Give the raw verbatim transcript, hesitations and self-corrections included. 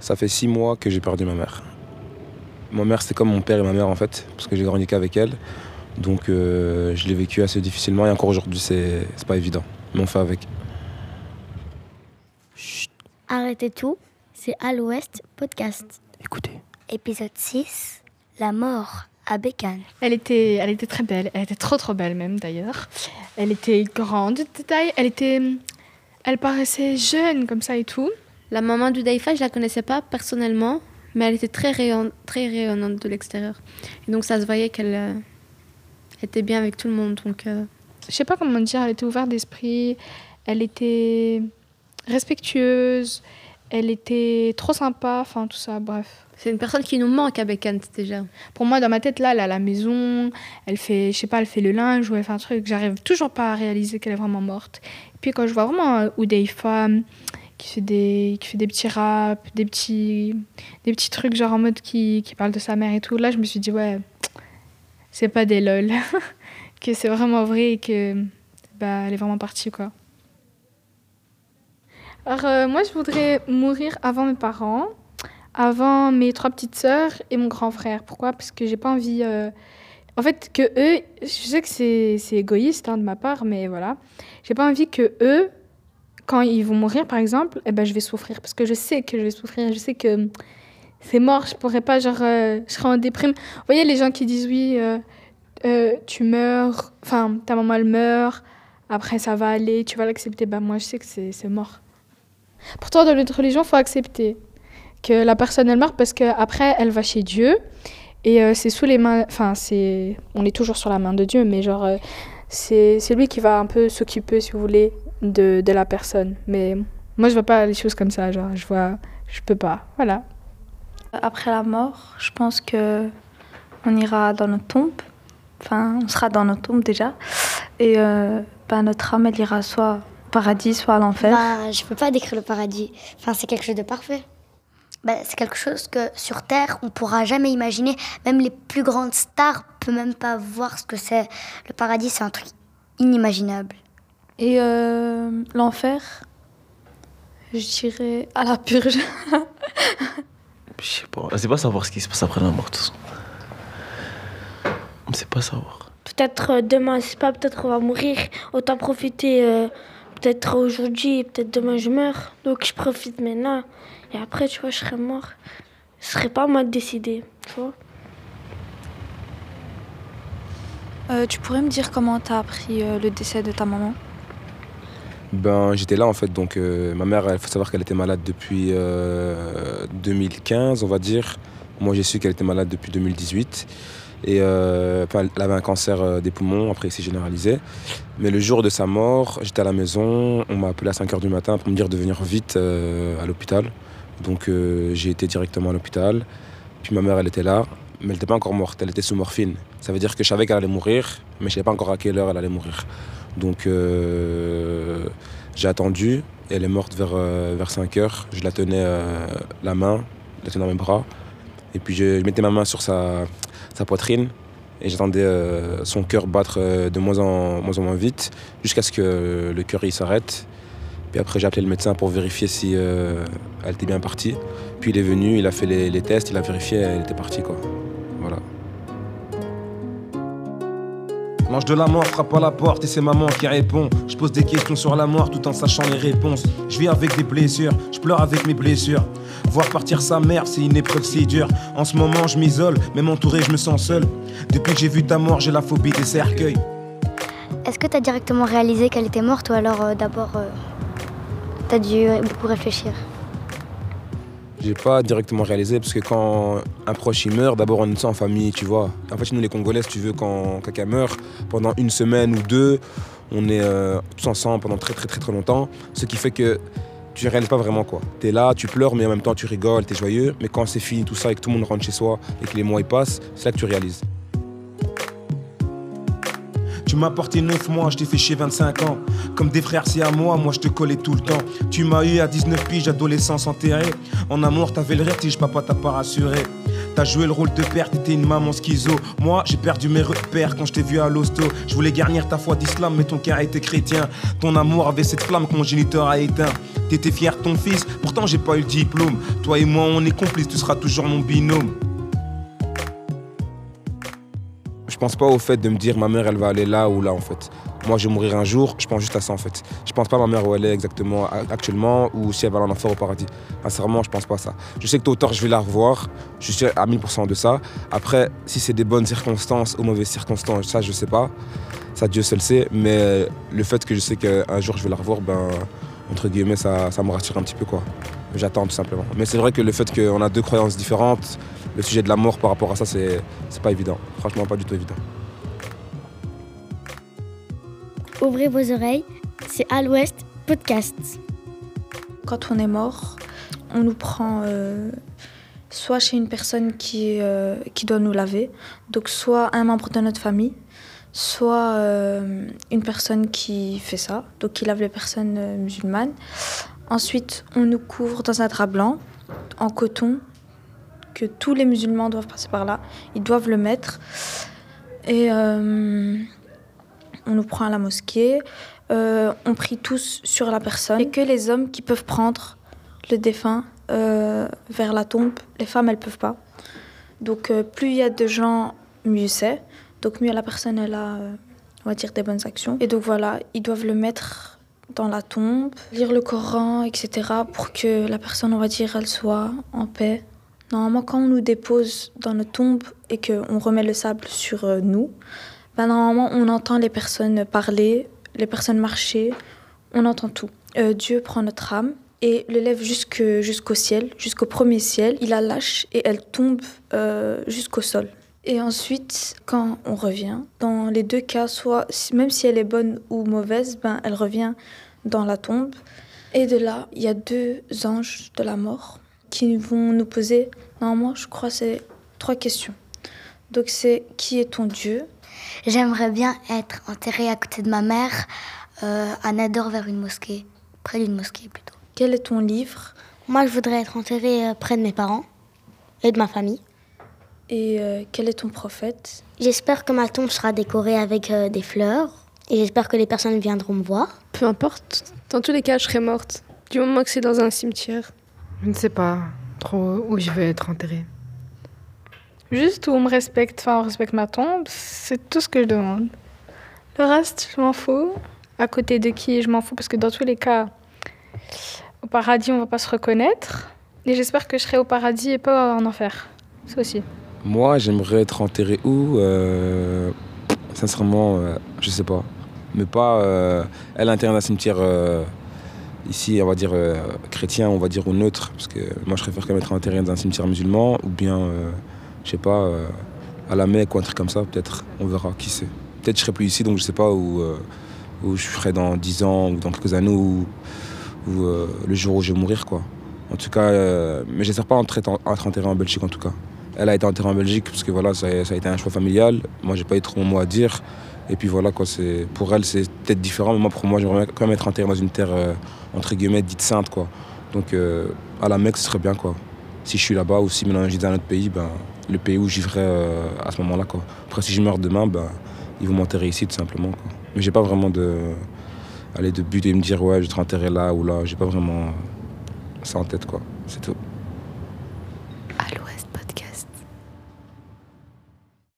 Ça fait six mois que j'ai perdu ma mère. Ma mère, c'était comme mon père et ma mère, en fait, parce que j'ai grandi qu'avec elle. Donc euh, je l'ai vécu assez difficilement et encore aujourd'hui, c'est pas évident. Mais on fait avec. Chut. Arrêtez tout, c'est Alouest Podcast. Écoutez. Épisode six, la mort à Beekkant. Elle était, elle était très belle, elle était trop trop belle même d'ailleurs. Elle était grande de taille, elle, était, elle paraissait jeune comme ça et tout. La maman du Houdeifa, je la connaissais pas personnellement, mais elle était très rayonnante, très rayonnante de l'extérieur. Et donc ça se voyait qu'elle euh, était bien avec tout le monde. Donc, euh... je sais pas comment dire, elle était ouverte d'esprit, elle était respectueuse, elle était trop sympa, enfin tout ça, bref. C'est une personne qui nous manque à Beekkant déjà. Pour moi, dans ma tête, là, elle est à la maison, elle fait, je sais pas, elle fait le linge ou elle fait un truc, j'arrive toujours pas à réaliser qu'elle est vraiment morte. Et puis quand je vois vraiment Houdeifa qui fait des, qui fait des petits raps, des petits, des petits trucs genre en mode qui, qui parle de sa mère et tout, là je me suis dit ouais, c'est pas des lol, que c'est vraiment vrai et que bah elle est vraiment partie quoi. Alors euh, moi je voudrais mourir avant mes parents, avant mes trois petites sœurs et mon grand frère. Pourquoi ? Parce que j'ai pas envie... Euh... En fait, que eux... Je sais que c'est, c'est égoïste hein, de ma part, mais voilà. J'ai pas envie que eux, quand ils vont mourir par exemple, eh ben, je vais souffrir. Parce que je sais que je vais souffrir, je sais que c'est mort, je pourrais pas, genre... Euh, je serai en déprime. Vous voyez les gens qui disent oui, euh, euh, tu meurs, enfin ta maman elle meurt, après ça va aller, tu vas l'accepter. Ben, moi je sais que c'est, c'est mort. Pourtant dans notre religion, il faut accepter que la personne elle meurt parce qu'après elle va chez Dieu et euh, c'est sous les mains, enfin c'est, on est toujours sur la main de Dieu mais genre euh, c'est, c'est lui qui va un peu s'occuper si vous voulez de, de la personne mais moi je vois pas les choses comme ça, genre je vois, je peux pas, voilà. Après la mort, je pense que on ira dans notre tombe, enfin on sera dans notre tombe déjà et euh, ben, notre âme elle ira soit au paradis soit à l'enfer. Bah, je peux pas décrire le paradis, enfin c'est quelque chose de parfait. Bah, c'est quelque chose que sur Terre, on ne pourra jamais imaginer. Même les plus grandes stars ne peuvent même pas voir ce que c'est. Le paradis, c'est un truc inimaginable. Et euh, l'enfer, je dirais à la purge. Je sais pas. C'est pas savoir ce qui se passe après la mort, de toute façon. On ne sait pas savoir. Peut-être demain, je sais pas, peut-être on va mourir. Autant profiter. Euh, peut-être aujourd'hui, peut-être demain, je meurs. Donc je profite maintenant. Et après, tu vois, je serais mort. Ce serait pas moi de décider, tu vois. Euh, tu pourrais me dire comment t'as appris euh, le décès de ta maman ? Ben, j'étais là, en fait. Donc, euh, ma mère, il faut savoir qu'elle était malade depuis euh, deux mille quinze, on va dire. Moi, j'ai su qu'elle était malade depuis deux mille dix-huit. Et euh, elle avait un cancer euh, des poumons, après, il s'est généralisé. Mais le jour de sa mort, j'étais à la maison. On m'a appelé à cinq heures du matin pour me dire de venir vite euh, à l'hôpital. Donc euh, j'ai été directement à l'hôpital, puis ma mère elle était là, mais elle n'était pas encore morte, elle était sous morphine. Ça veut dire que je savais qu'elle allait mourir, mais je ne savais pas encore à quelle heure elle allait mourir. Donc euh, j'ai attendu, et elle est morte vers, euh, vers cinq heures, je la tenais euh, la main, je la tenais dans mes bras, et puis je, je mettais ma main sur sa, sa poitrine, et j'attendais euh, son cœur battre euh, de moins en, moins en moins vite, jusqu'à ce que euh, le cœur il s'arrête. Puis après, j'ai appelé le médecin pour vérifier si euh, elle était bien partie. Puis il est venu, il a fait les, les tests, il a vérifié, elle était partie, quoi. Voilà. L'ange de la mort frappe à la porte et c'est maman qui répond. Je pose des questions sur la mort tout en sachant les réponses. Je vis avec des blessures, je pleure avec mes blessures. Voir partir sa mère, c'est une épreuve si dure. En ce moment, je m'isole, même entouré, je me sens seul. Depuis que j'ai vu ta mort, j'ai la phobie des cercueils. Est-ce que t'as directement réalisé qu'elle était morte ou alors euh, d'abord... Euh... T'as dû beaucoup réfléchir. J'ai pas directement réalisé parce que quand un proche il meurt, d'abord on est en famille, tu vois. En fait, nous les Congolais, si tu veux, quand quelqu'un meurt, pendant une semaine ou deux, on est euh, tous ensemble pendant très très très très longtemps. Ce qui fait que tu réalises pas vraiment quoi. T'es là, tu pleures, mais en même temps tu rigoles, t'es joyeux. Mais quand c'est fini tout ça et que tout le monde rentre chez soi et que les mois ils passent, c'est là que tu réalises. Tu m'as porté neuf mois, je t'ai fait chier vingt-cinq ans. Comme des frères, c'est à moi, moi je te collais tout le temps. Tu m'as eu à dix-neuf piges, adolescence enterrée. En amour, t'avais le vertige, papa t'a pas rassuré. T'as joué le rôle de père, t'étais une maman schizo. Moi, j'ai perdu mes repères quand je t'ai vu à l'hosto. Je voulais garnir ta foi d'islam, mais ton cœur était chrétien. Ton amour avait cette flamme que mon géniteur a éteint. T'étais fier de ton fils, pourtant j'ai pas eu le diplôme. Toi et moi, on est complices, tu seras toujours mon binôme. Je pense pas au fait de me dire ma mère elle va aller là ou là en fait. Moi je vais mourir un jour, je pense juste à ça en fait. Je pense pas à ma mère où elle est exactement actuellement ou si elle va en enfer au paradis. Sincèrement je pense pas à ça. Je sais que tôt ou tard je vais la revoir, je suis à mille pour cent de ça. Après si c'est des bonnes circonstances ou mauvaises circonstances, ça je sais pas. Ça Dieu seul sait, mais le fait que je sais qu'un jour je vais la revoir, ben entre guillemets ça, ça me rassure un petit peu quoi. J'attends tout simplement. Mais c'est vrai que le fait qu'on a deux croyances différentes, le sujet de la mort par rapport à ça, c'est pas évident. Franchement, pas du tout évident. Ouvrez vos oreilles, c'est Alouest Podcast. Quand on est mort, on nous prend euh, soit chez une personne qui, euh, qui doit nous laver, donc soit un membre de notre famille, soit euh, une personne qui fait ça, donc qui lave les personnes euh, musulmanes. Ensuite, on nous couvre dans un drap blanc, en coton, que tous les musulmans doivent passer par là. Ils doivent le mettre. Et euh, on nous prend à la mosquée. Euh, on prie tous sur la personne. Et que les hommes qui peuvent prendre le défunt euh, vers la tombe, les femmes, elles ne peuvent pas. Donc, euh, plus il y a de gens, mieux c'est. Donc, mieux la personne, elle a, euh, on va dire, des bonnes actions. Et donc, voilà, ils doivent le mettre dans la tombe, lire le Coran, et cetera, pour que la personne, on va dire, elle soit en paix. Normalement, quand on nous dépose dans notre tombe et qu'on remet le sable sur nous, ben normalement, on entend les personnes parler, les personnes marcher, on entend tout. Euh, Dieu prend notre âme et l'élève jusque, jusqu'au ciel, jusqu'au premier ciel. Il la lâche et elle tombe euh, jusqu'au sol. Et ensuite, quand on revient, dans les deux cas, soit même si elle est bonne ou mauvaise, ben, elle revient dans la tombe. Et de là, il y a deux anges de la mort qui vont nous poser, normalement, je crois, c'est trois questions. Donc c'est « Qui est ton Dieu ?» J'aimerais bien être enterrée à côté de ma mère, euh, à Nador vers une mosquée, près d'une mosquée plutôt. Quel est ton livre ? Moi, je voudrais être enterrée près de mes parents et de ma famille. Et euh, quel est ton prophète ? J'espère que ma tombe sera décorée avec euh, des fleurs et j'espère que les personnes viendront me voir. Peu importe, dans tous les cas, je serai morte, du moment que c'est dans un cimetière. Je ne sais pas trop où je vais être enterrée. Juste où on me respecte, enfin on respecte ma tombe, c'est tout ce que je demande. Le reste, je m'en fous. À côté de qui, je m'en fous parce que dans tous les cas, au paradis, on ne va pas se reconnaître. Et j'espère que je serai au paradis et pas en enfer, ça aussi. Moi, j'aimerais être enterré où euh, sincèrement, euh, je sais pas. Mais pas euh, à l'intérieur d'un cimetière euh, ici, on va dire euh, chrétien, on va dire ou neutre, parce que moi, je préfère quand même être enterré dans un cimetière musulman, ou bien, euh, je sais pas, euh, à la Mecque ou un truc comme ça, peut-être. On verra, qui sait. Peut-être je serai plus ici, donc je sais pas où, euh, où je serai dans dix ans ou dans quelques années ou euh, le jour où je vais mourir, quoi. En tout cas, euh, mais j'espère pas être, être enterré en Belgique, en tout cas. Elle a été enterrée en Belgique parce que voilà, ça a, ça a été un choix familial. Moi, j'ai pas eu trop mon mot à dire. Et puis voilà, quoi, c'est, pour elle, c'est peut-être différent. Mais moi, pour moi, j'aimerais quand même être enterré dans une terre, euh, entre guillemets, dite sainte, quoi. Donc, euh, à la Mecque, ce serait bien, quoi. Si je suis là-bas ou si maintenant je suis dans un autre pays, ben, le pays où je vivrai euh, à ce moment-là, quoi. Après, si je meurs demain, ben, ils vont m'enterrer ici, tout simplement, quoi. Mais j'ai pas vraiment de, aller de but de me dire, ouais, je vais être enterré là ou là. J'ai pas vraiment ça en tête, quoi. C'est tout.